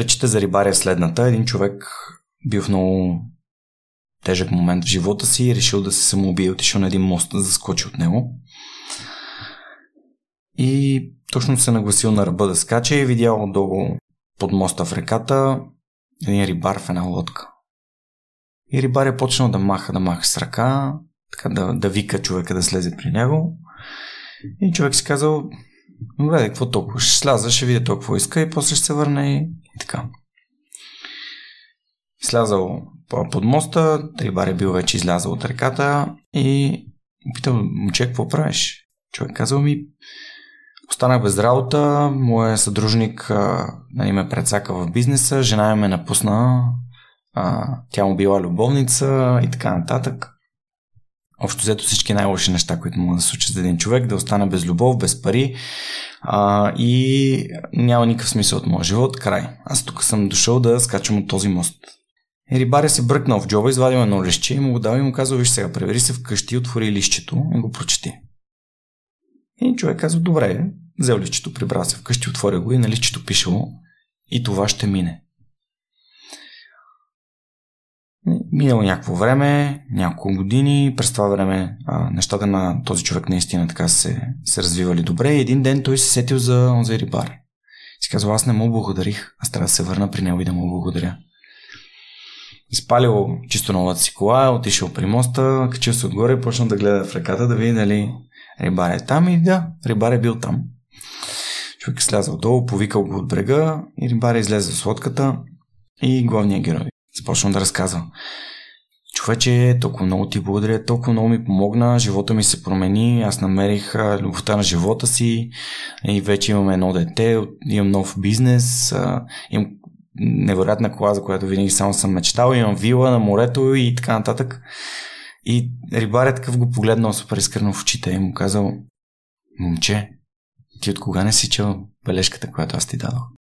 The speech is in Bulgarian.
Речта за рибаря следната. Един човек бил в много тежък момент в живота си и решил да се самоубие. Отишъл на един мост, да заскочи от него. И точно се нагласил на ръба да скача и видял отдолу под моста в реката един рибар в една лодка. И рибаря почнал да маха с ръка, така да вика човека да слезе при него. И човек си казал: добре, какво толкова? Ще сляза, ще видя толкова иска и после ще се върне и така. Слязал под моста, рибаря бил вече излязъл от реката и питал: момче, какво правиш? Човек казал: ми, останах без работа, моят съдружник ме прецака в бизнеса, жена ме напусна, тя му била любовница и така нататък. Общо взето всички най-лоши неща, които могат да се случат за един човек, да остана без любов, без пари и няма никакъв смисъл от моя живот, край. Аз тук съм дошъл да скачам от този мост. И рибаря си бръкнал в джоба, извадил едно листче и му го дал и му казал: виж сега, превери се вкъщи, отвори листчето и го прочети. И човек казва: добре, взел листчето, прибра се вкъщи, отвори го и на листчето пишело: и това ще мине. Минало някакво време, няколко години, през това време нещата на този човек наистина така се развивали добре и един ден той се сетил за онзи рибар. Си казал: аз не му благодарих, аз трябва да се върна при него и да му благодаря. Изпалил чисто новата си кола, отишъл при моста, качил се отгоре и почнал да гледа в реката, да види дали рибар е там и да, рибар е бил там. Човек слязал долу, повикал го от брега и рибар излезе с лодката и главният герой започна да разказва: човече, толкова много ти благодаря, толкова много ми помогна, живота ми се промени, аз намерих любовта на живота си и вече имам едно дете, имам нов бизнес, имам невероятна кола, за която винаги само съм мечтал, имам вила на морето и така нататък. И рибарят такъв го погледнал супер искрено в очите и му казал: момче, ти от кога не си чел бележката, която аз ти дадох?